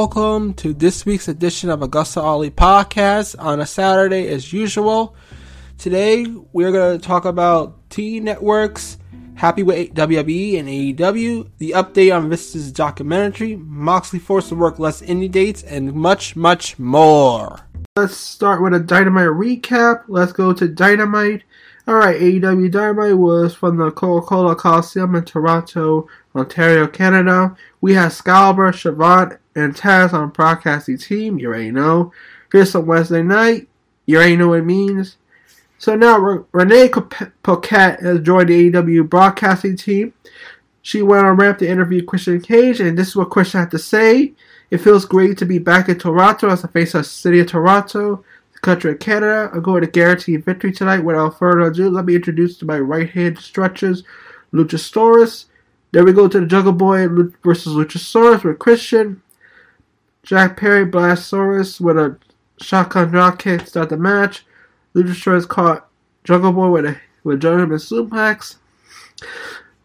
welcome to this week's edition of Augusta Ali Podcast on a Saturday as usual. Today, we're going to talk about TV networks, happy with WWE and AEW, the update on Vista's documentary, Moxley forced to work less indie dates, and much, much more. Let's start with a Dynamite recap. Let's go to Dynamite. Alright, AEW Dynamite was from the Coca-Cola Coliseum in Toronto, Ontario, Canada. We had Excalibur, Shavant, and Taz on broadcasting team. You already know. Here's some Wednesday night. You already know what it means. So now Renee Paquette has joined the AEW broadcasting team. She went on ramp to interview Christian Cage, and this is what Christian had to say. It feels great to be back in Toronto as I face our city of Toronto, the country of Canada. I'm going to guarantee victory tonight. Without further ado, let me introduce to my right-hand stretchers, Luchasaurus. Then we go to the Jungle Boy versus Luchasaurus with Christian. Jack Perry Blastosaurus with a shotgun drop kick to start the match. Luchasaurus caught Jungle Boy with German suplex.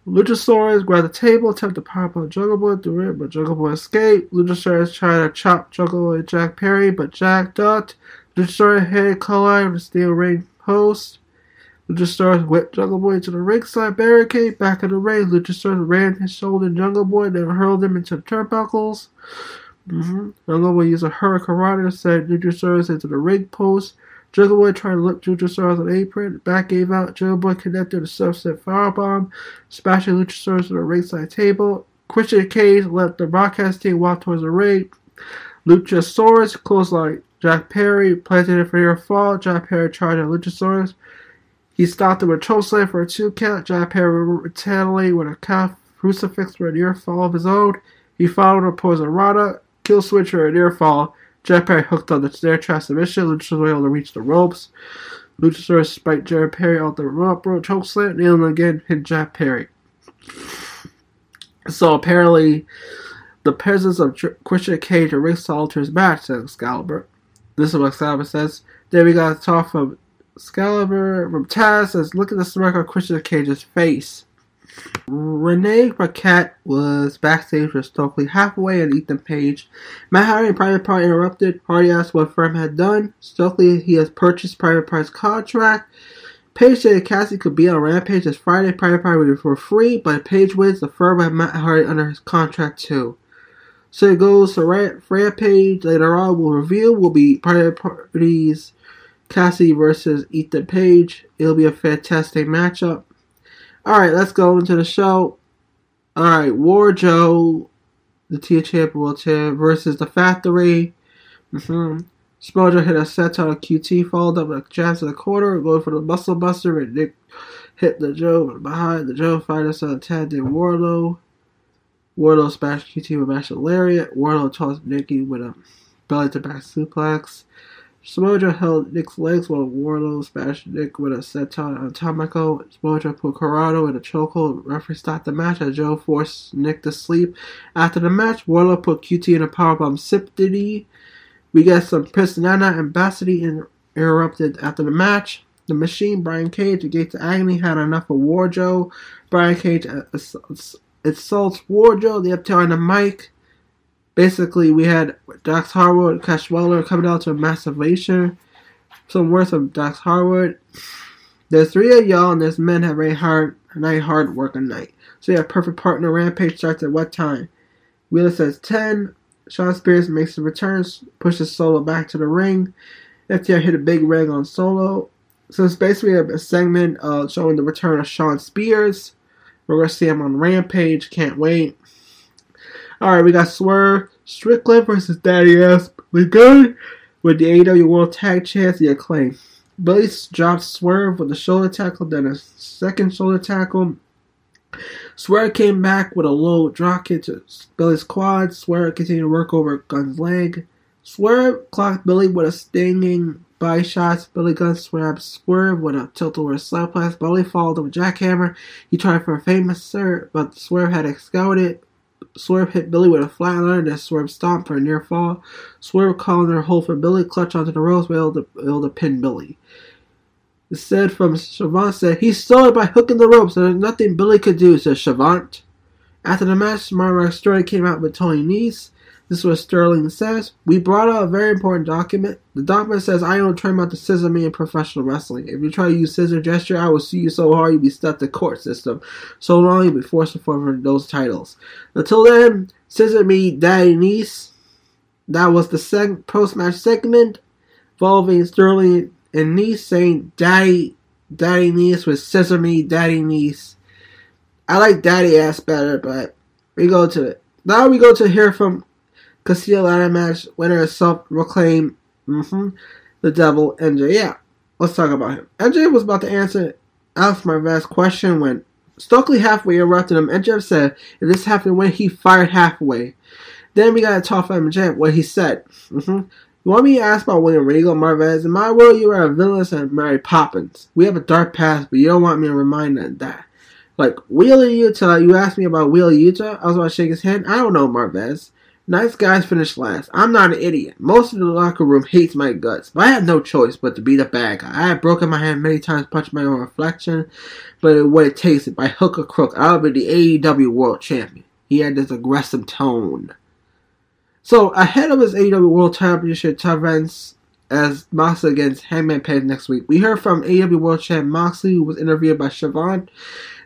Luchasaurus grabbed the table, attempt to pop on Jungle Boy, through it, but Jungle Boy escaped. Luchasaurus tried to chop Jungle Boy and Jack Perry, but Jack ducked. Luchasaurus head collided with the steel ring post. Luchasaurus whipped Jungle Boy into the ringside barricade. Back in the ring, Luchasaurus ran his shoulder to Jungle Boy, then hurled him into the turnbuckles. Jungle Boy used a hurricanrana to send Luchasaurus into the ring post. Jungle Boy tried to lift Luchasaurus on the apron. The back gave out. Jungle Boy connected a sunset firebomb, smashing Luchasaurus on the ringside table. Christian Cage let the broadcast team walk towards the ring. Luchasaurus clotheslined Jack Perry, planted it for near fall. Jack Perry charged at Luchasaurus. He stopped him with a chokeslam for a 2 count. Jack Perry retaliated with a calf crucifix for a near fall of his own. He followed a poison rata, kill switch for a near fall. Jack Perry hooked on the snare trap submission. Luchasaurus was able to reach the ropes. Luchasaurus spiked Jack Perry out the rope choke slam, nailing again, hit Jack Perry. So apparently, the presence of Christian Cage and Rick Solitaires match, says Excalibur. This is what Excalibur says. Then we got a talk from Excalibur, from Taz, says, look at the smirk on Christian Cage's face. Renee Paquette was backstage with Stokely Hathaway and Ethan Page. Matt Hardy and Private Party interrupted. Hardy asked what Firm had done. Stokely, he has purchased Private Party's contract. Page said Cassidy could be on Rampage this Friday. Private Party would be for free, but if Page wins, the Firm had Matt Hardy under his contract too. So it goes to Rampage. Later on, we'll reveal will be Private Party's Cassidy versus Ethan Page. It'll be a fantastic matchup. Alright, let's go into the show. Alright, Wardlow, the TNT World Champ, versus the Factory. Smojo hit a set on QT, followed up with a jab to the corner, going for the muscle buster, and Nick hit the Joe behind. The Joe fighters on Tad did Wardlow. Wardlow smashed QT with a mash of lariat. Wardlow tossed Nicky with a belly to back suplex. Smojo held Nick's legs while Wardlow smashed Nick with a senton on Tomiko. Smojo put Corrado in a chokehold. Referee stopped the match as Joe forced Nick to sleep. After the match, Wardlow put QT in a powerbomb Symphony. We got some Prince Nana and Bassity interrupted after the match. The Machine, Brian Cage, the Gates of Agony, had enough of Wardlow. Brian Cage insults Wardlow. They up on the mic. Basically, we had Dax Harwood and Cash Weller coming out to a masturbation. Some words from Dax Harwood. There's 3 of y'all, and there's men have very hard night, hard work a night. So you have Perfect Partner Rampage starts at what time? Wheeler says 10. Sean Spears makes the returns, pushes Solo back to the ring. FTR hit a big rig on Solo. So it's basically a segment showing the return of Sean Spears. We're going to see him on Rampage. Can't wait. Alright, we got Swerve Strickland versus Daddy S. We good with the AEW World Tag Chance, the Acclaim. Billy drops Swerve with a shoulder tackle, then a second shoulder tackle. Swerve came back with a low drop kick to Billy's quad. Swerve continued to work over Gun's leg. Swerve clocked Billy with a stinging body shots. Billy Gunn swabbed Swerve with a tilt over a slapblast. Billy followed with a jackhammer. He tried for a famous serve, but Swerve had exploded. Swerve hit Billy with a flatliner, then Swerve stomped for a near fall. Swerve calling their hole for Billy, clutch onto the ropes, able to pin Billy. It said from Shavant, he stole it by hooking the ropes, and there's nothing Billy could do, says Shavant. After the match, Myra Story came out with Tony Nese. This was Sterling says, "We brought out a very important document. The document says I don't turn out to scissor me in professional wrestling. If you try to use scissor gesture, I will sue you so hard you'll be stuck to court system. So long you'll be forced to forfeit those titles. Until then, scissor me, Daddy Niece." That was the post-match segment involving Sterling and Niece saying, Daddy Niece with scissor me, Daddy Niece. I like Daddy ass better, but we go to it. Now we go to hear from Castillo ladder match winner is self-proclaimed the devil MJ. Yeah, let's talk about him. MJ was about to answer Alex Marvez's question when Stokely Hathaway interrupted him. MJF said, "If this happened when he fired Hathaway." Then we got to talk about MJF, what he said. You want me to ask about William Regal, Marvez? In my world, you are a villain and Mary Poppins. We have a dark past, but you don't want me to remind them of that. Like, Wheeler Yuta, you asked me about Wheeler Yuta? I was about to shake his hand. I don't know, Marvez. Nice guys finish last. I'm not an idiot. Most of the locker room hates my guts, but I had no choice but to be the bad guy. I have broken my hand many times, punched my own reflection, but what it takes, if I hook or crook, I'll be the AEW World Champion. He had this aggressive tone. So, ahead of his AEW World Championship defense as Moxley against Hangman Page next week, we heard from AEW World Champ Moxley, who was interviewed by Siobhan.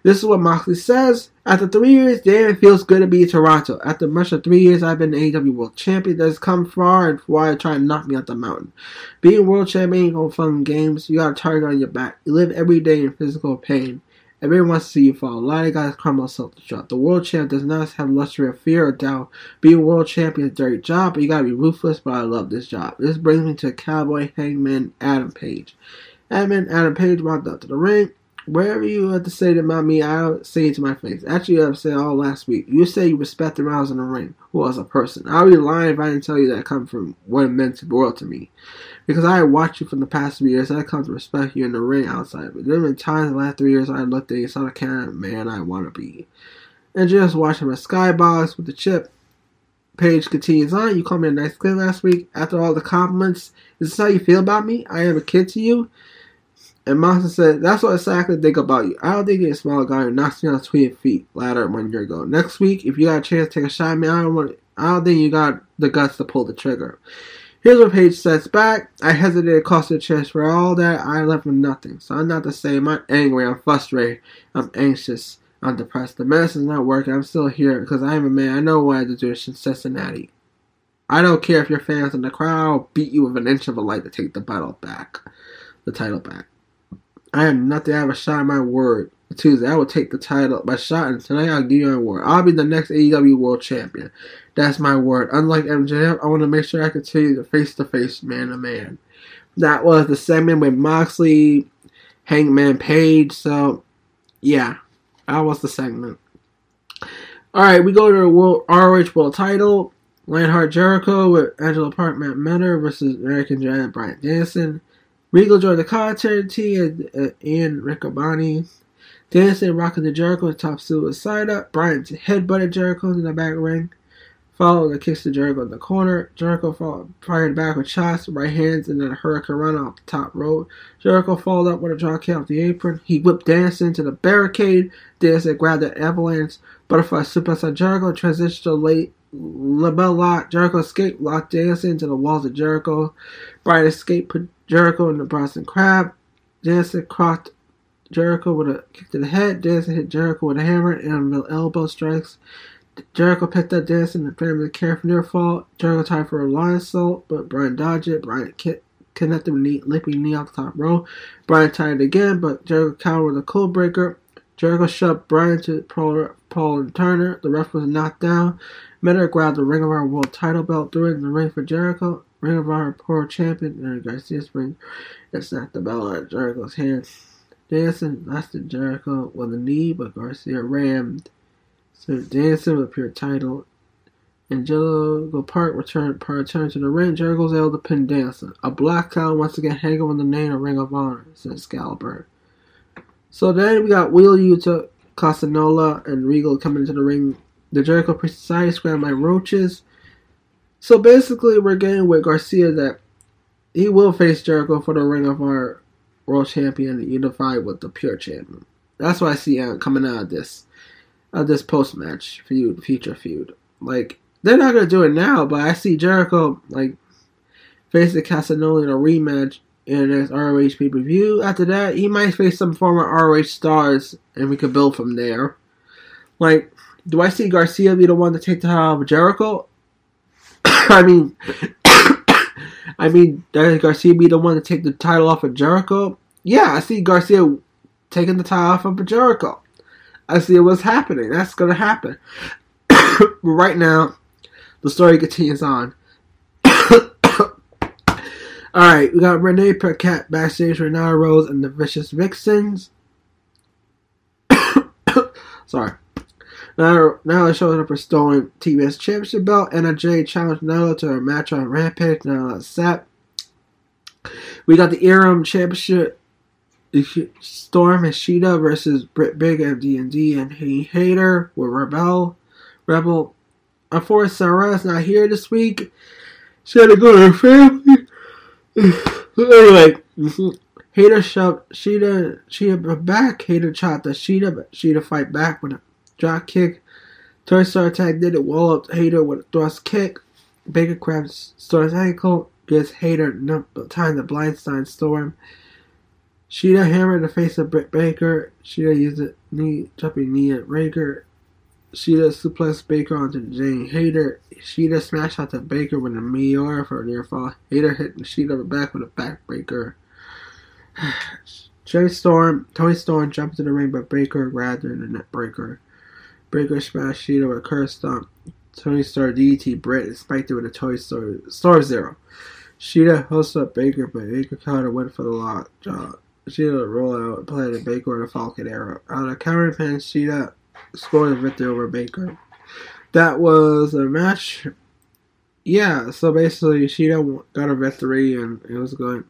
This is what Moxley says. "After 3 years, damn, it feels good to be in Toronto. After much of 3 years, I've been the AEW World Champion that has come far and wide trying to knock me out the mountain. Being World Champion ain't no fun games. You got a target on your back. You live every day in physical pain. Everyone wants to see you fall. A lot of guys crumble self-destruct. The World Champ does not have luxury of fear or doubt. Being World Champion is a dirty job, but you gotta be ruthless, but I love this job. This brings me to Cowboy Hangman Adam Page. Adam Page walked up to the ring. Wherever you have to say about me, I'll say it to my face. Actually, you have said all last week. You say you respect the rounds in the ring. Who as a person? I would be lying if I didn't tell you that comes from what it meant to the world to me. Because I watched you from the past 3 years, I come to respect you in the ring outside. But there have been times in the last 3 years I looked at you and saw the kind of man I want to be." And just watching my skybox with the chip. Page continues on. "You called me a nice kid last week. After all the compliments, is this how you feel about me? I am a kid to you?" And Moxley said, "That's what exactly I think about you. I don't think you're a small guy who knocks me on 20 feet ladder 1 year ago. Next week, if you got a chance to take a shot at me, I don't think you got the guts to pull the trigger." Here's what Page says back. "I hesitated to cost you a chance for all that. I left with nothing. So I'm not the same. I'm angry. I'm frustrated. I'm anxious. I'm depressed. The medicine's not working. I'm still here because I am a man. I know what I had to do in Cincinnati. I don't care if your fans in the crowd. I'll beat you with an inch of a light to take the battle back. The title back. I am nothing. I have a shot at my word. Tuesday, I will take the title, my shot, and tonight I'll give you my word. I'll be the next AEW World Champion. That's my word. Unlike MJF, I want to make sure I continue the face-to-face, man-to-man." That was the segment with Moxley, Hangman Page. So, yeah, that was the segment. All right, we go to the ROH World Title. Lionheart Jericho with Angelo Park, Matt Menor versus American Giant Bryan Danielson. Regal joined the commentary team and Rick Abani. Danielson rocking the Jericho and top suicide up. Bryan headbutted Jericho in the back ring. Followed the kicks to Jericho in the corner. Jericho followed, fired back with shots, right hands, and then a hurricane run off the top rope. Jericho followed up with a draw kick off the apron. He whipped Danielson to the barricade. Danielson grabbed the avalanche. Butterfly suplex on Jericho. Transition to late label lock. Jericho escaped. Locked Danielson into the walls of Jericho. Bryan escaped. Put Jericho in the Bronson Crab. Danielson crossed Jericho with a kick to the head. Danielson hit Jericho with a hammer and elbow strikes. Jericho picked up Danielson and framed the care for near fall. Jericho tied for a lion assault, but Bryan dodged it. Bryan connected with a leaping knee off the top row. Bryan tied it again, but Jericho countered with a cold breaker. Jericho shoved Bryan to Paul and Turner. The ref was knocked down. Menor grabbed the Ring of Honor World title belt, threw it in the ring for Jericho. Ring of Honor Poor Champion, and Garcia Spring and snapped the belt out of Jericho's hands. Danielson lasted Jericho with a knee, but Garcia rammed. So Danielson with a pure title. Angelo Park returned to the ring. Jericho's able to pin Danielson. A black cloud once again hanging on the name of Ring of Honor since Excalibur. So then we got Wheeler Yuta, Casanola, and Regal coming into the ring. The Jericho Society scrambled by roaches. So basically, we're getting with Garcia that he will face Jericho for the Ring of Honor World Champion and unified with the Pure Champion. That's what I see coming out of this. of this post-match feud, future feud. Like, they're not going to do it now, but I see Jericho, like, facing Castagnoli in a rematch in the next ROH pay-per-view. After that, he might face some former ROH stars, and we could build from there. Like, do I see Garcia be the one to take the title off of Jericho? I mean, does Garcia be the one to take the title off of Jericho? Yeah, I see Garcia taking the title off of Jericho. I see what's happening. That's going to happen. But right now, the story continues on. Alright, we got Renee Paquette backstage with Nyla Rose and the Vicious Vixens. Sorry. Nyla showed up her stolen TBS Championship belt. NRJ challenged Nyla to a match on Rampage. Nyla accept. We got the Interim Championship. Storm and Shida versus Britt Big and D&D and Hayter with Rebel. Unfortunately, Sarah's not here this week. She had to go to her family. Anyway, Hayter shoved Shida back. Hayter chopped at Shida, but Shida fight back with a drop kick. Toy Star Attack did it. Wall up Hayter with a thrust kick. Baker grabs Storm's ankle. Gives Hayter no time to blindside Storm. Shida hammered the face of Britt Baker. Shida used a jumping knee at Baker. Shida suplexed Baker onto Jane Hayter. Shida smashed out to Baker with a meteor for a near fall. Hayter hit Shida back with a backbreaker. Tony Storm jumped to the ring, but Baker grabbed her in the net breaker. Baker smashed Shida with a curb stomp. Tony Storm DDT Britt and spiked it with a Tony Storm Zero. Shida hosted up Baker, but Baker caught her win for the lock jaw. Shida rolled out, played a Baker with a Falcon Arrow. Out of counter pin, Shida scored a victory over Baker. That was a match. Yeah, so basically Shida got a victory and it was good.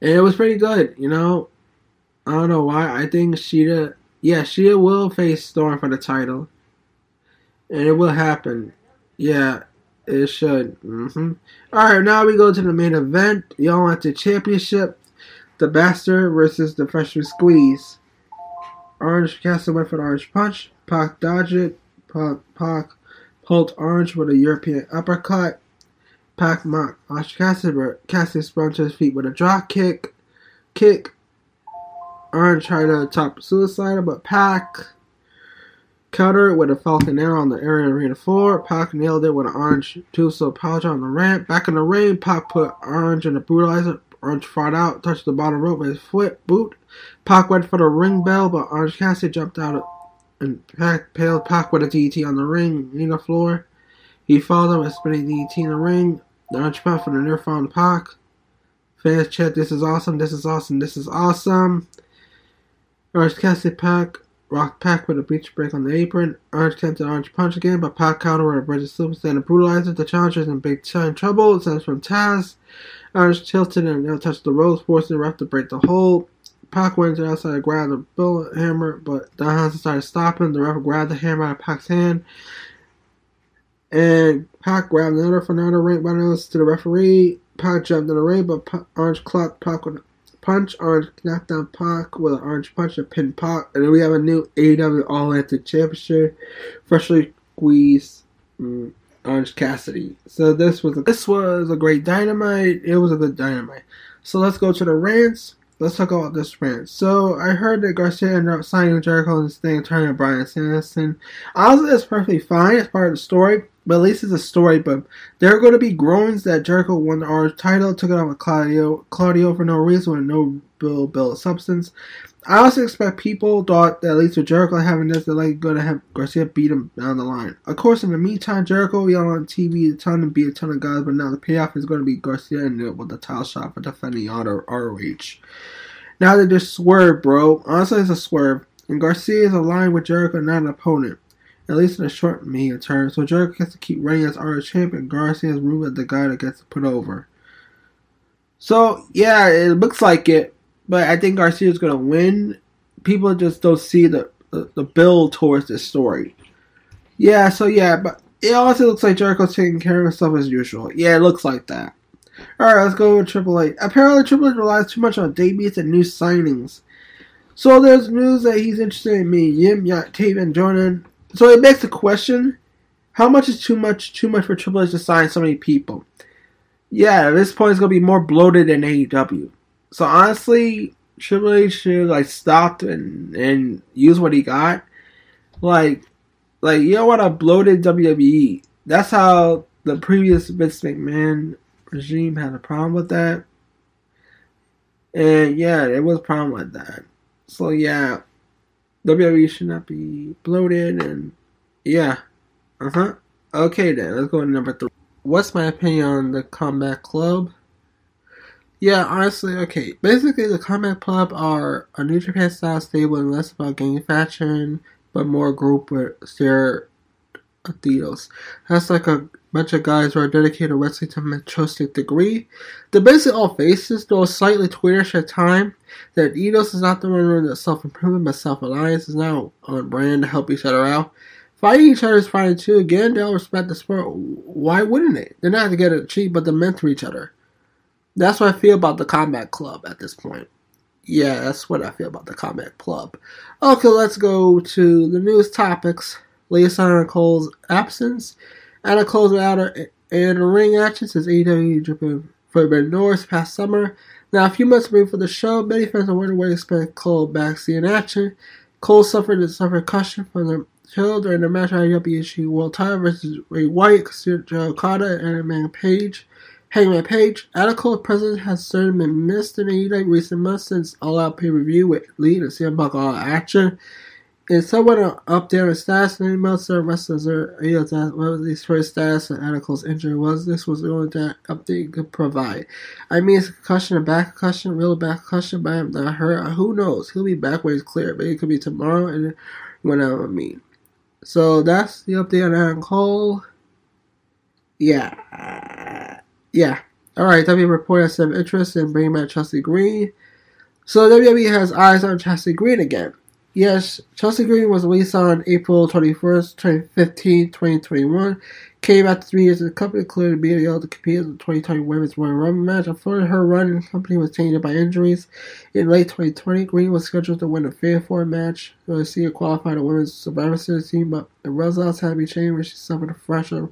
And it was pretty good, you know. I don't know why. I think Shida will face Storm for the title. And it will happen. Yeah, it should. Alright, now we go to the main event. Y'all want the championship. The Bastard versus the Freshman Squeeze. Orange Cassidy went for the Orange Punch. Pac dodged it. Pac pulled Orange with a European uppercut. Pac mocked Orange Cassidy, but Cassidy sprung to his feet with a drop kick. Orange tried to top Suicider, but Pac countered with a Falcon Arrow on the arena floor. Pac nailed it with an Orange Tuso Pouch on the ramp. Back in the ring, Pac put Orange in the Brutalizer. Orange fought out, touched the bottom rope with his foot, boot. Pac went for the ring bell, but Orange Cassidy jumped out and paled Pac with a DDT on the ring, arena floor. He followed up with a spinning DDT in the ring. The Orange Punch for the near fall on Pac. Fans chant, "This is awesome, this is awesome, this is awesome." Orange Cassidy rocked Pac with a breach break on the apron. Orange attempted Orange Punch again, but Pac countered with a Bridge of Superstand and Brutalizer. The challenger's in big time trouble. It sends from Taz. Orange tilted and now touched the ropes, forcing the ref to break the hold. Pac went to the outside and grabbed the bullet hammer, but Don Hansen started stopping. The ref grabbed the hammer out of Pac's hand, and Pac grabbed another from another ring by the to the referee. Pac jumped in the ring, but Orange clocked Pac with a punch. Orange knocked down Pac with an Orange Punch and pinned Pac. And then we have a new AEW All-Atlantic Championship, freshly squeezed Orange Cassidy. So this was a great Dynamite. It was a good Dynamite. So let's go to the rants. Let's talk about this rant. So, I heard that Garcia ended up signing with Jericho and staying turning to Bryan Sanderson. Honestly, that's perfectly fine. It's part of the story. But at least it's a story. But there are going to be groans that Jericho won the Orange title, took it off with Claudio for no reason with no bill of substance. I also expect people thought that at least with Jericho having this, they're likely going to have Garcia beat him down the line. Of course, in the meantime, Jericho yelled on TV a ton and beat a ton of guys. But now the payoff is going to be Garcia and with the title shot for defending ROH. Now they just swerve, bro. Honestly, it's a swerve. And Garcia is aligned with Jericho, not an opponent. At least in the short and medium term. So Jericho gets to keep running as ROH champion. Garcia's rumored as the guy that gets put over. So, yeah, it looks like it. But I think Garcia's going to win. People just don't see the build towards this story. Yeah, so yeah. But it also looks like Jericho's taking care of himself as usual. Yeah, it looks like that. Alright, let's go with Triple H. Apparently, Triple H relies too much on debuts and new signings. So there's news that he's interested in me, Yim, Yacht, Tate, and Jordan. So it begs the question, how much is too much for Triple H to sign so many people? Yeah, at this point it's going to be more bloated than AEW. So honestly, Triple H should stop and use what he got. You know what, a bloated WWE. That's how the previous Vince McMahon regime had a problem with that. And yeah, there was a problem with that. So yeah, WWE should not be bloated and yeah. Okay then, let's go to number 3. What's my opinion on the Combat Club? Yeah, honestly, okay. Basically, the Combat Club are a New Japan style stable and less about gang faction, but more group with stereotypes. That's a bunch of guys who are dedicated to wrestling to a materialistic degree. They're basically all faces, though slightly Twitterish at time. Their ethos is not the one of self-improvement, but self-reliance is now on brand to help each other out. Fighting each other is fine too. Again, they'll respect the sport. Why wouldn't they? They're not together cheap, but they're meant for each other. That's what I feel about the Combat Club at this point. Yeah, that's what I feel about the Combat Club. Okay, let's go to the news topics. Latest on Cole's absence. Anna Cole's without her in the ring action since AEW Japan Forbidden Door this past summer. Now, a few months before the show, many fans are wondering where to expect Cole back to see in action. Cole suffered concussion from the show during the match on IWGP World Title versus Ray White, Kazuchika Okada, and Hangman Page. Cole presence has certainly been missed in AEW recent months since All Out pay-per-view with Lee and CM Punk All Out action. It's somewhat up there in status, and most of the wrestlers are these first status and Cole's injury was. This was the only update could provide. I mean, it's a concussion, a back concussion, real back concussion, but I'm not hurt. Who knows? He'll be back when it's clear, but it could be tomorrow and whatever I mean. So that's the update on Adam Cole. Yeah. Alright, WWE reported some interest in bringing back Chelsea Green. So WWE has eyes on Chelsea Green again. Yes, Chelsea Green was released on April 21st, 2015, 2021. Came after 3 years in the company, clearly being able to compete in the 2020 Women's Royal Rumble match. Unfortunately, her run in the company was tainted by injuries. In late 2020, Green was scheduled to win a Fatal 4 match to see her qualify the Women's Survivor Series team, but the results had to be changed when she suffered a fracture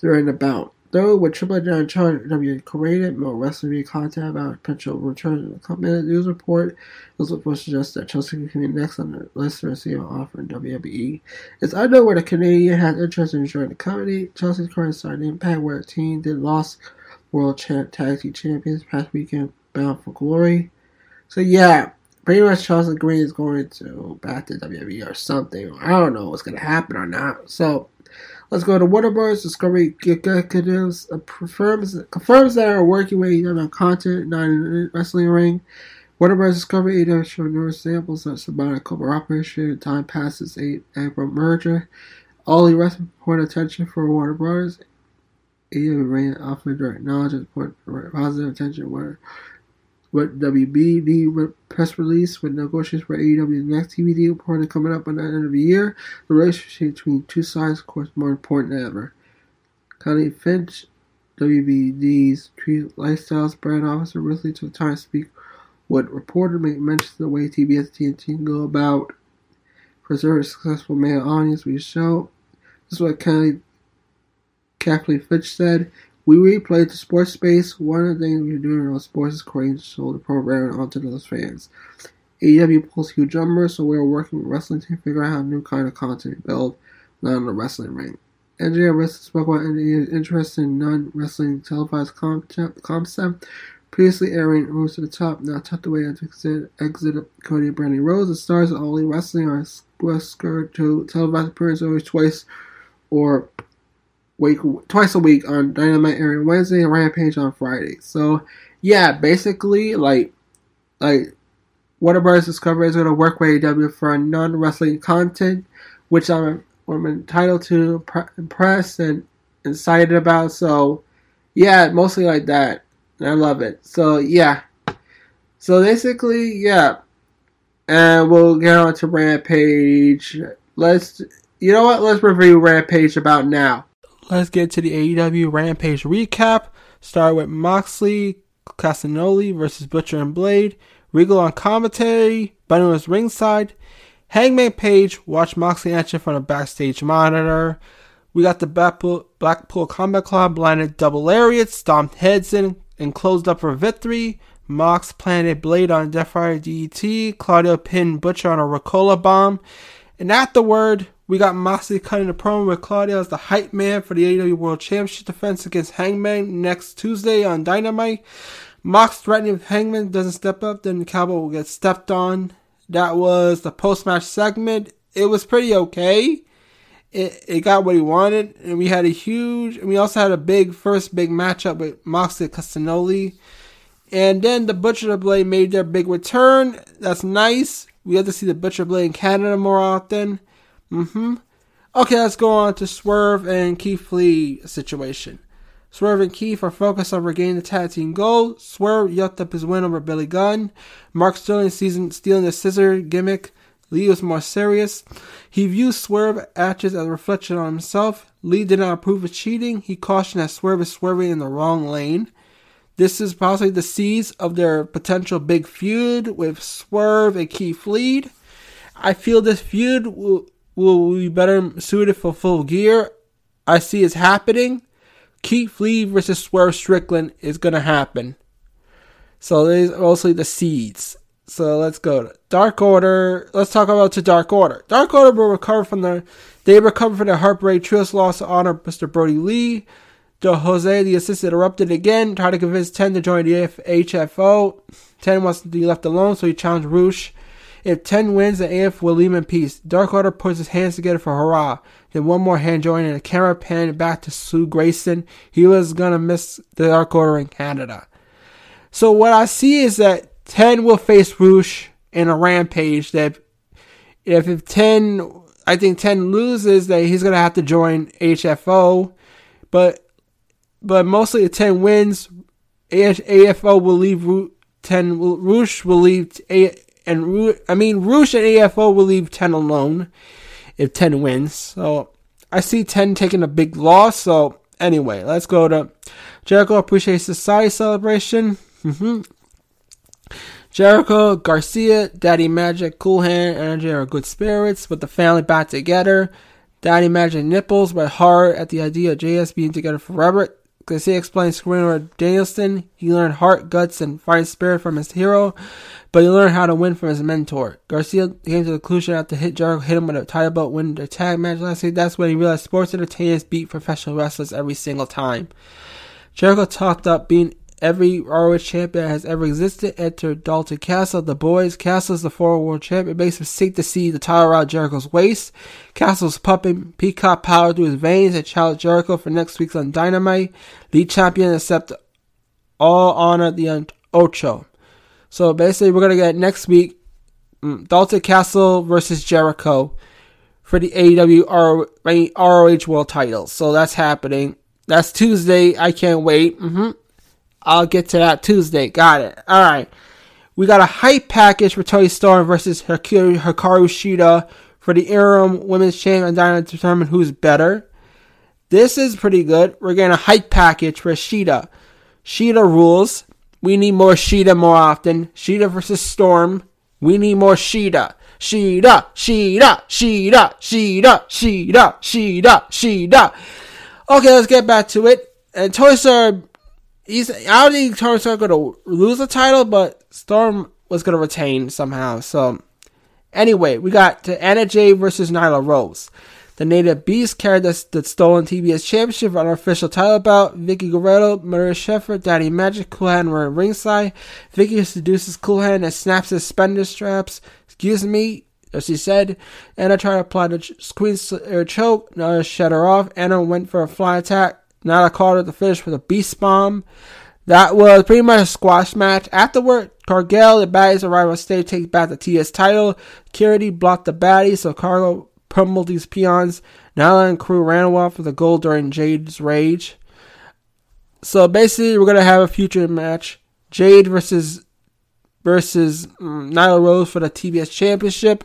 during the bout. Though, with Triple H in charge of WWE created, more wrestling media content about potential return to the company. The news report was supposed to suggest that Chelsea can be next on the list to receive an offer in WWE. It's unknown whether the Canadian has interest in joining the company. Chelsea's current started Impact, where the team did lost World Tag Team Champions past weekend, Bound for Glory. So yeah, pretty much Chelsea Green is going to back to WWE or something. I don't know what's going to happen or not. So let's go to Warner Bros. Discovery executives confirms they are working with AEW on content, not in a wrestling ring. Warner Bros. Discovery AEW showed numerous samples of Saban cooperation in time past its April merger. All the wrestling point attention for Warner Bros. AEW ran offering direct knowledge and positive attention where with WB, the press release with negotiations for AEW's next TV deal reported coming up at the end of the year. The relationship between two sides, of course, more important than ever. Connie Finch, WBD's Tree Lifestyles brand officer, recently took time to speak with reporter make mention of the way TBS and TNT go about preserving a successful male audience with the show. This is what Kathleen Finch said. We replayed the sports space. One of the things we're doing around sports is creating shoulder programming onto those fans. AEW pulls huge numbers, so we're working with wrestling to figure out how new kind of content to build, not in the wrestling ring. NJF spoke about NJF's interest in non-wrestling televised concept. Previously airing Rose to the Top, now tucked away at exit Cody and Brandy Rose. The stars of only wrestling are squared to televised appearance always twice a week on Dynamite airing Wednesday and Rampage on Friday. So yeah, basically like Warner Bros. Discovery is gonna work with AEW for non-wrestling content, which I'm entitled to impressed and excited about. So yeah, mostly like that. And I love it. So yeah. So basically, yeah. And we'll get on to Rampage. Let's review Rampage about now. Let's get to the AEW Rampage recap. Start with Moxley, Castagnoli versus Butcher and Blade. Regal on commentary, Bunny was ringside. Hangman Page watched Moxley action from a backstage monitor. We got the Blackpool Combat Club blinded double lariat, stomped heads in, and closed up for victory. Mox planted Blade on Death Rider DDT. Claudio pinned Butcher on a Ricola bomb. And afterward, we got Moxley cutting the promo with Claudio as the hype man for the AEW World Championship defense against Hangman next Tuesday on Dynamite. Mox threatening if Hangman doesn't step up, then the Cowboy will get stepped on. That was the post-match segment. It was pretty okay. It got what he wanted, and we had a huge, and we also had a big matchup with Moxley and Castagnoli. And then the Butcher and Blade made their big return. That's nice. We have to see the Butcher Blade in Canada more often. Okay, let's go on to Swerve and Keith Lee situation. Swerve and Keith are focused on regaining the tag team gold. Swerve yucked up his win over Billy Gunn. Mark Sterling stealing the scissor gimmick. Lee was more serious. He views Swerve actions as a reflection on himself. Lee did not approve of cheating. He cautioned that Swerve is swerving in the wrong lane. This is possibly the seeds of their potential big feud with Swerve and Keith Lee. I feel this feud will be better suited for Full Gear. I see it's happening. Keith Lee versus Swerve Strickland is going to happen. So there's mostly the seeds. So let's go to Dark Order. Let's talk about to Dark Order. Dark Order will recover from their... They recovered from their heartbreak trios loss to honor Mr. Brody Lee. The Jose, the assistant, erupted again, tried to convince Ten to join the HFO. Ten wants to be left alone, so he challenged Roosh. If Ten wins, the AF will leave him in peace. Dark Order puts his hands together for hurrah. Then one more hand joined, and a camera panned back to Sue Grayson. He was going to miss the Dark Order in Canada. So what I see is that Ten will face Roosh in a Rampage. That if Ten, I think Ten loses, that he's going to have to join HFO. But mostly if Ten wins, AFO will leave Ten. Roosh will leave Roosh and AFO will leave Ten alone if Ten wins. So I see Ten taking a big loss. So anyway, let's go to Jericho Appreciates Society celebration. Jericho, Garcia, Daddy Magic, Cool Hand, and Andrea are good spirits with the family back together. Daddy Magic nipples went hard at the idea of JS being together forever. Garcia explains Scorino Danielson. He learned heart, guts, and fighting spirit from his hero, but he learned how to win from his mentor. Garcia came to the conclusion after Jericho hit him with a title belt winning their tag match last week. That's when he realized sports entertainers beat professional wrestlers every single time. Jericho talked up being every ROH champion that has ever existed. Entered Dalton Castle, the boys. Castle is the former world champion. It makes him sick to see the towel around Jericho's waist. Castle's pumping peacock power through his veins and challenged Jericho for next week's on Dynamite. Lead champion accept all honor the Ocho. So basically we're going to get next week Dalton Castle versus Jericho for the AEW ROH world title. So that's happening. That's Tuesday. I can't wait. I'll get to that Tuesday. Got it. All right. We got a hype package for Tony Storm versus Hikaru Shida for the interim women's champ and Dynamite to determine who's better. This is pretty good. We're getting a hype package for Shida. Shida rules. We need more Shida more often. Shida versus Storm. We need more Shida. Shida, Shida, Shida, Shida, Shida, Shida, Shida. Okay, let's get back to it. And Tony Storm... I don't think Tony Storm was going to lose the title, but Storm was going to retain somehow. So, anyway, we got to Anna Jay versus Nyla Rose. The Native Beast carried the stolen TBS Championship on our official title bout. Vicky Guerrero, Maria Sheffer, Daddy Magic, Cool Hand were in ringside. Vicky seduces Cool Hand and snaps his suspender straps. Excuse me, as she said. Anna tried to apply the Queen Slayer choke. Nyla shut her off. Anna went for a fly attack. Nyla called her to finish with a beast bomb. That was pretty much a squash match. Afterward, Cargill, the baddies arrive on stage, takes back the TS title. Kiriti blocked the baddies, so Cargill pummeled these peons. Nyla and crew ran off for the gold during Jade's rage. So basically, we're going to have a future match. Jade versus Nyla Rose for the TBS Championship.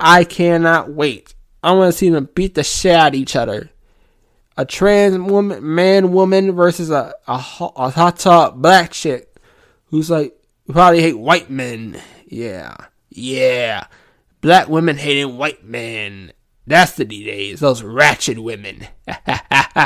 I cannot wait. I want to see them beat the shit out of each other. A trans woman versus a hot top black chick who's like We probably hate white men. Yeah. Black women hating white men. That's the D-Days. Those ratchet women. Alright,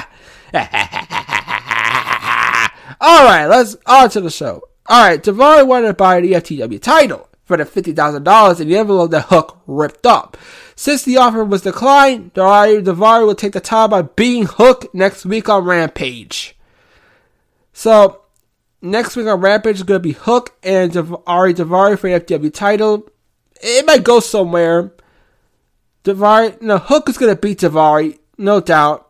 let's on to the show. Alright, Tavari wanted to buy the FTW title for the $50,000 in the envelope that Hook ripped up. Since the offer was declined, Davari will take the title by beating Hook next week on Rampage. So, next week on Rampage is going to be Hook and Davari for the FTW title. It might go somewhere. Hook is going to beat Davari, no doubt.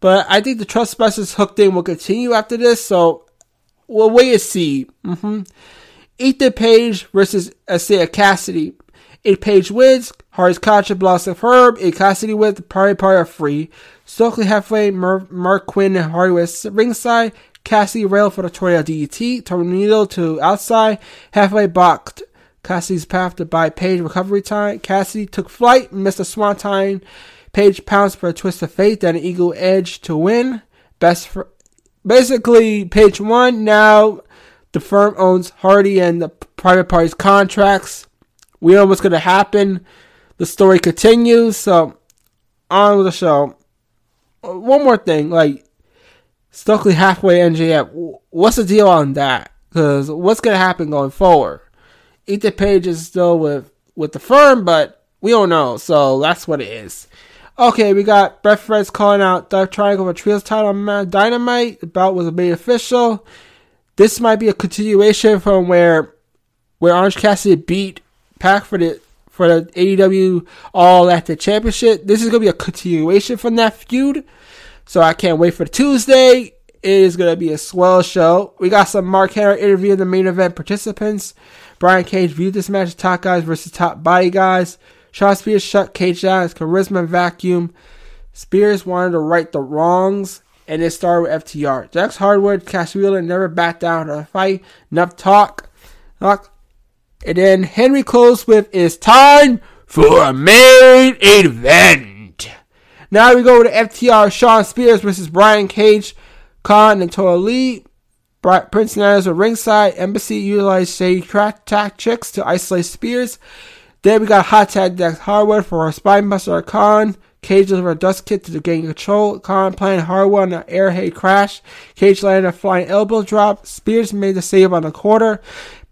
But I think the Trustbusters Hook thing will continue after this, so we'll wait and see. Ethan Page versus Isaiah Cassidy. If Page wins, Hardy's contract belongs to Herb. If Cassidy wins, the Private Party are free. Stokely halfway, Mark Quinn and Hardy with ringside. Cassidy railed for the tornado to outside. Halfway blocked Cassidy's path to buy Page recovery time. Cassidy took flight and missed a swanton. Page pounced for a twist of fate, then an eagle edge to win. Basically, Page won. Now, the firm owns Hardy and the Private Party's contracts. We know what's going to happen. The story continues. So, on with the show. One more thing. Stokely halfway MJF. What's the deal on that? Because what's going to happen going forward? Ethan Page is still with the firm, but we don't know. So, that's what it is. Okay, we got Brett Fred's calling out Dark Triangle for Trios title on Dynamite. The bout was made official. This might be a continuation from where Orange Cassidy beat Pac for the AEW All Atlantic Championship. This is going to be a continuation from that feud. So I can't wait for Tuesday. It is going to be a swell show. We got some Mark Henry interviewing the main event participants. Brian Cage viewed this match as top guys versus top body guys. Sean Spears shut Cage down his charisma vacuum. Spears wanted to right the wrongs, and it started with FTR. Dax Harwood, Cash Wheeler never backed down in a fight. Enough talk. And then Henry closed with, "It's time for a main event." Now we go to FTR, Sean Spears versus Brian Cage, Khan and Tori Lee. Prince Nana's with ringside. Embassy utilized shady tactics to isolate Spears. Then we got hot tag Dax Harwood for our spinebuster Khan. Cage delivered a dust kick to gain control. Khan planned Harwood on an air head crash. Cage landed a flying elbow drop. Spears made the save on the corner.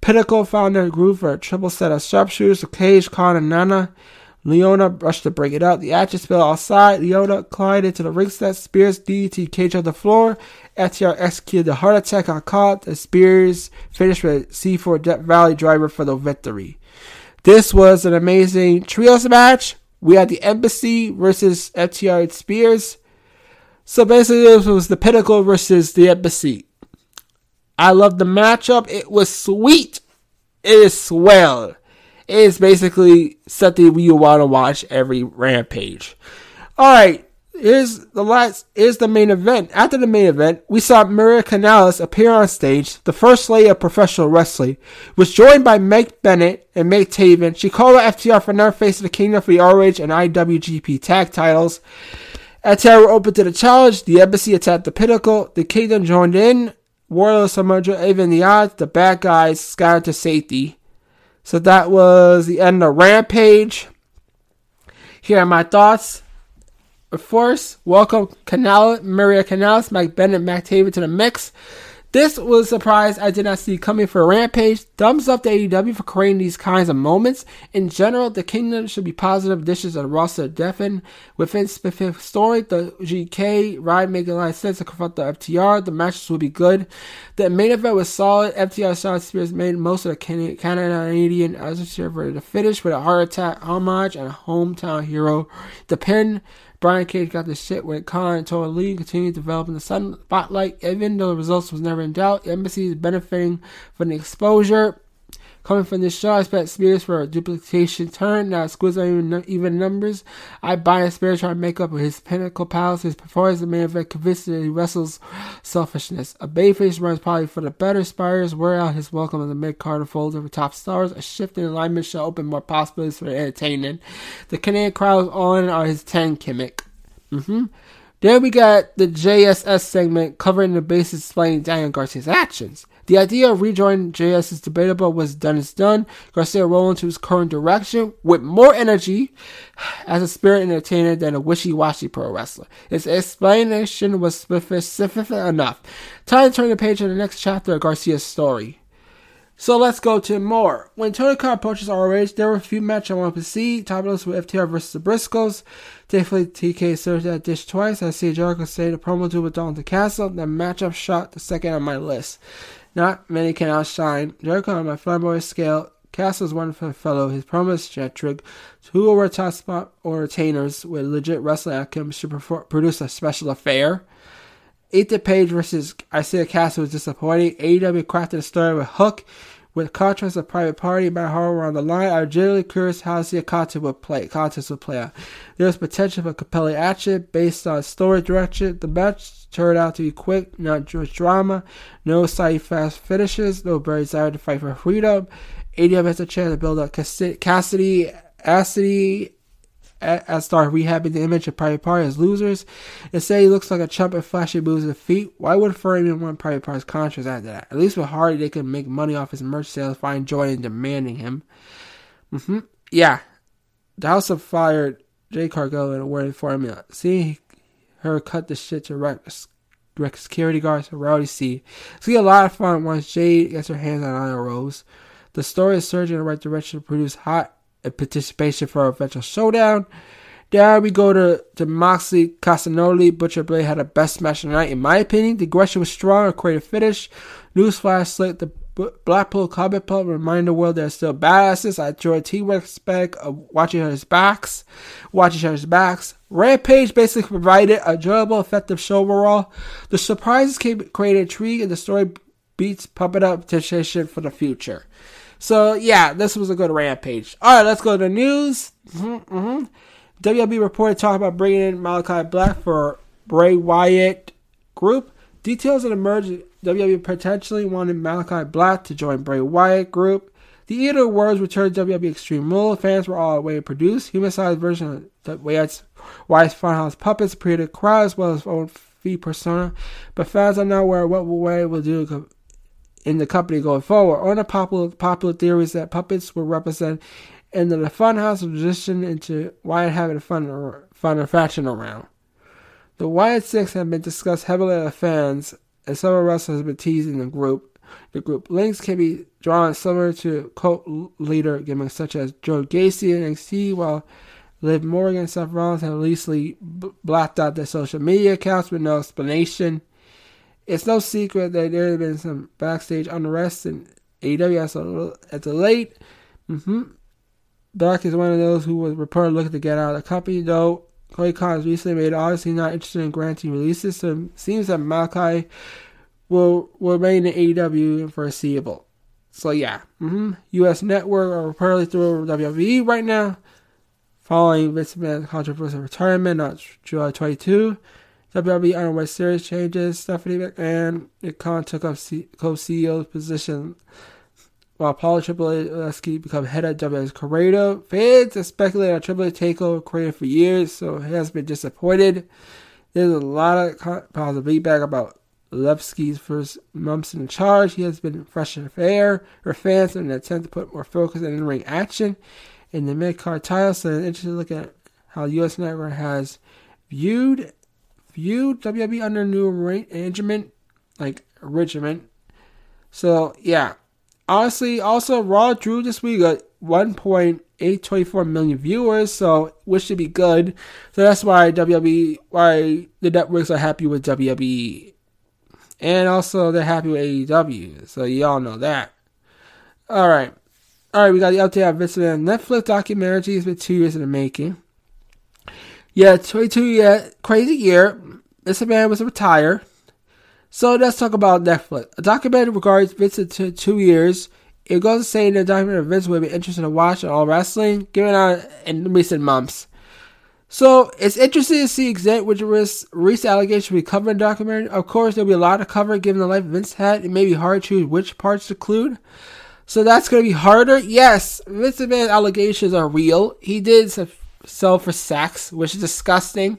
Pinnacle found their groove for a triple set of sharpshooters to Cage, Khan, and Nana. Leona rushed to break it up. The action fell outside. Leona climbed into the ring set. Spears DDT Cage on the floor. FTR executed the heart attack on Khan. And Spears finished with a C4 Death Valley driver for the victory. This was an amazing trios match. We had the Embassy versus FTR and Spears. So basically, this was the Pinnacle versus the Embassy. I love the matchup. It was sweet. It is swell. It is basically something you want to watch every Rampage. Alright, here's the main event. After the main event, we saw Maria Kanellis appear on stage, the first lady of professional wrestling, was joined by Meg Bennett and Meg Taven. She called out FTR for never facing the Kingdom for the ROH and IWGP tag titles. FTR were open to the challenge. The Embassy attacked the Pinnacle. The Kingdom joined in. Wardlow, Samoa, even the odds. The bad guys scattered to safety. So that was the end of Rampage. Here are my thoughts. Of course, welcome Maria Kanellis, Mike Bennett, Matt Taven to the mix. This was a surprise I did not see coming for Rampage. Thumbs up to AEW for creating these kinds of moments. In general, the Kingdom should be positive additions of the roster of Defen. Within specific story, the GK ride making a lot of sense to confront the FTR. The matches will be good. The main event was solid. FTR Sean Spears made most of the Canadian adversary for the finish with a heart attack homage and a hometown hero. The pin. Brian Cage got the shit when Khan and Tori Lee continued developing the spotlight, even though the results was never in doubt. The Embassy is benefiting from the exposure. Coming from this show, I expect Spears for a duplication turn. Now, squeeze on even numbers. I buy a Spears trying to make up with his Pinnacle palace. His performance the main event convinced that he wrestles selfishness. A babyface runs probably for the better. Spears wear out his welcome on the mid-card folder for top stars. A shift in alignment shall open more possibilities for entertainment. The Canadian crowd was all in on his 10 gimmick. Then we got the JSS segment covering the bases explaining Daniel Garcia's actions. The idea of rejoining JS is debatable. What's done is done. Garcia rolled into his current direction with more energy as a spirit entertainer than a wishy-washy pro wrestler. His explanation was specific enough. Time to turn the page to the next chapter of Garcia's story. So let's go to more. When Tony Khan approaches ROH, there were a few matches I wanted to see. Top of this with FTR versus the Briscoes. Thankfully, TK served that dish twice. I see Jericho say the promo duel with Dalton Castle. The matchup shot the second on my list. Not many can outshine Jericho on my flamboyant scale. Castle's wonderful fellow. His promo is trick. Two over top spot entertainers with legit wrestling outcomes should produce a special affair. Ethan Page versus Isaiah Castle was disappointing. AEW crafted a story with Hook. With contrast of Private Party and my heart were on the line, I was generally curious how to see a contest would play out. There was potential for compelling action based on story direction. The match turned out to be quick, not just drama. No side fast finishes, no very desire to fight for freedom. ADM has a chance to build up Cassidy as start rehabbing the image of Private Party as losers. Instead, he looks like a chump and flashy moves his feet. Why would Furman want Private Party's contracts after that? At least with Hardy, they could make money off his merch sales, find joy in demanding him. Yeah. The House of Fire, Jay Cargill, and awarded formula. Seeing her cut the shit to wreck security guards, we already see. It's going to be a lot of fun once Jade gets her hands on Anna Rose. The story is surging in the right direction to produce hot participation for our eventual showdown. There we go to Moxley, Castagnoli, Butcher, Blade had a best match tonight, in my opinion. The aggression was strong, a creative finish. Newsflash slit the Blackpool Combat Club, remind the world they're still badasses. I enjoyed teamwork spec of watching each other's backs. Rampage basically provided an enjoyable, effective show overall. The surprises created intrigue, and the story beats pumping up potential for the future. So, yeah, this was a good Rampage. All right, let's go to the news. WWE reported talking about bringing in Malachi Black for Bray Wyatt Group. Details that emerged, WWE potentially wanted Malachi Black to join Bray Wyatt Group. The Eater of Words returned to WWE Extreme Rules. Fans were all away to produce. Human-sized version of Wyatt's Funhouse Puppets appeared to crowd as well as his own feed persona. But fans are not aware of what Wyatt will do in the company going forward. One of the popular theories that puppets will represent and the Funhouse transition into Wyatt having a fun faction around. The Wyatt Six have been discussed heavily by fans, and several wrestlers have been teasing the group. Links can be drawn similar to cult leader gimmicks such as Joe Gacy and NXT, while Liv Morgan and Seth Rollins have recently blacked out their social media accounts with no explanation. It's no secret that there have been some backstage unrest in AEW at the late. Black is one of those who was reportedly looking to get out of the company, though Cody Khan has recently made obviously not interested in granting releases, so it seems that Malachi will remain in AEW in foreseeable. So yeah, U.S. Network are reportedly through WWE right now, following Vince McMahon's controversial retirement on July 22. WWE underwent serious changes. Stephanie McMahon and Khan took up co-CEO's position, while Paul Triple H became head of WWE's creative. Fans have speculated on Triple H takeover creative for years, so he has been disappointed. There's a lot of positive feedback about Levsky's first months in charge. He has been fresh and fair for fans in an attempt to put more focus on in-ring action. In the mid-card title, so an interesting look at how U.S. Network has viewed WWE under new regiment. So, yeah. Honestly, also, Raw drew this week at 1.824 million viewers, so which should be good. So that's why the networks are happy with WWE. And also, they're happy with AEW, so y'all know that. All right, we got the update on Vince McMahon's Netflix documentary. It's been 2 years in the making. Yeah, 22 years, crazy year. This man was retired. So let's talk about Netflix. A documentary regards Vincent to 2 years. It goes to say the documentary Vince would be interesting to watch on all wrestling, given out in recent months. So it's interesting to see extent which recent allegations will be covered in the documentary. Of course, there'll be a lot to cover given the life Vince had. It may be hard to choose which parts to include. So that's going to be harder. Yes, Vince McMahon's allegations are real. He did sell for sex, which is disgusting.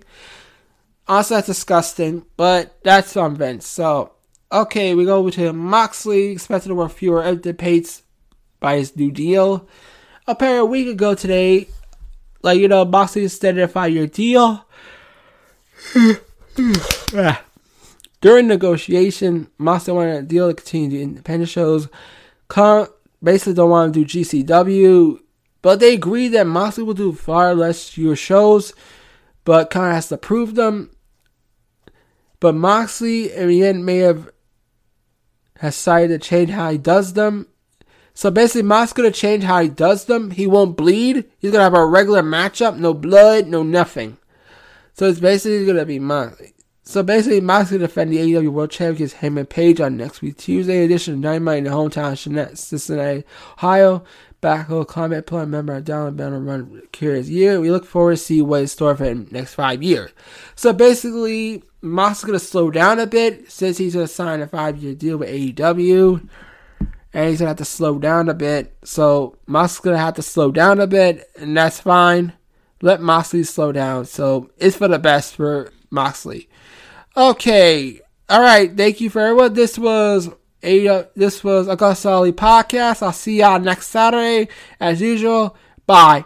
Also, that's disgusting, but that's on Vince. So, okay, we go over to Moxley, expected to work fewer Ethan Page by his new deal. Apparently, a week ago today, like, you know, Moxley extended a 5-year deal. During negotiation, Moxley wanted a deal to continue the independent shows. Basically don't want to do GCW, but they agreed that Moxley will do far less fewer shows, but Khan has to prove them. But Moxley, in the end, may have decided to change how he does them. So basically, Moxley's going to change how he does them. He won't bleed. He's going to have a regular matchup. No blood, no nothing. So it's basically going to be Moxley. So basically, Moxley defend the AEW World Champion against Hangman Page on next week Tuesday edition of Dynamite in the hometown of Cincinnati, Ohio. Backhoe Combat Plan member Donald Banner run Curious Year. We look forward to see what is in store for him next 5 years. So basically, Moxley's going to slow down a bit since he's going to sign a 5-year deal with AEW. And he's going to have to slow down a bit. So Moxley's going to have to slow down a bit, and that's fine. Let Moxley slow down. So it's for the best for Moxley. Okay. All right. Thank you for everyone. This was Augusta Ali Podcast. I'll see y'all next Saturday. As usual, bye.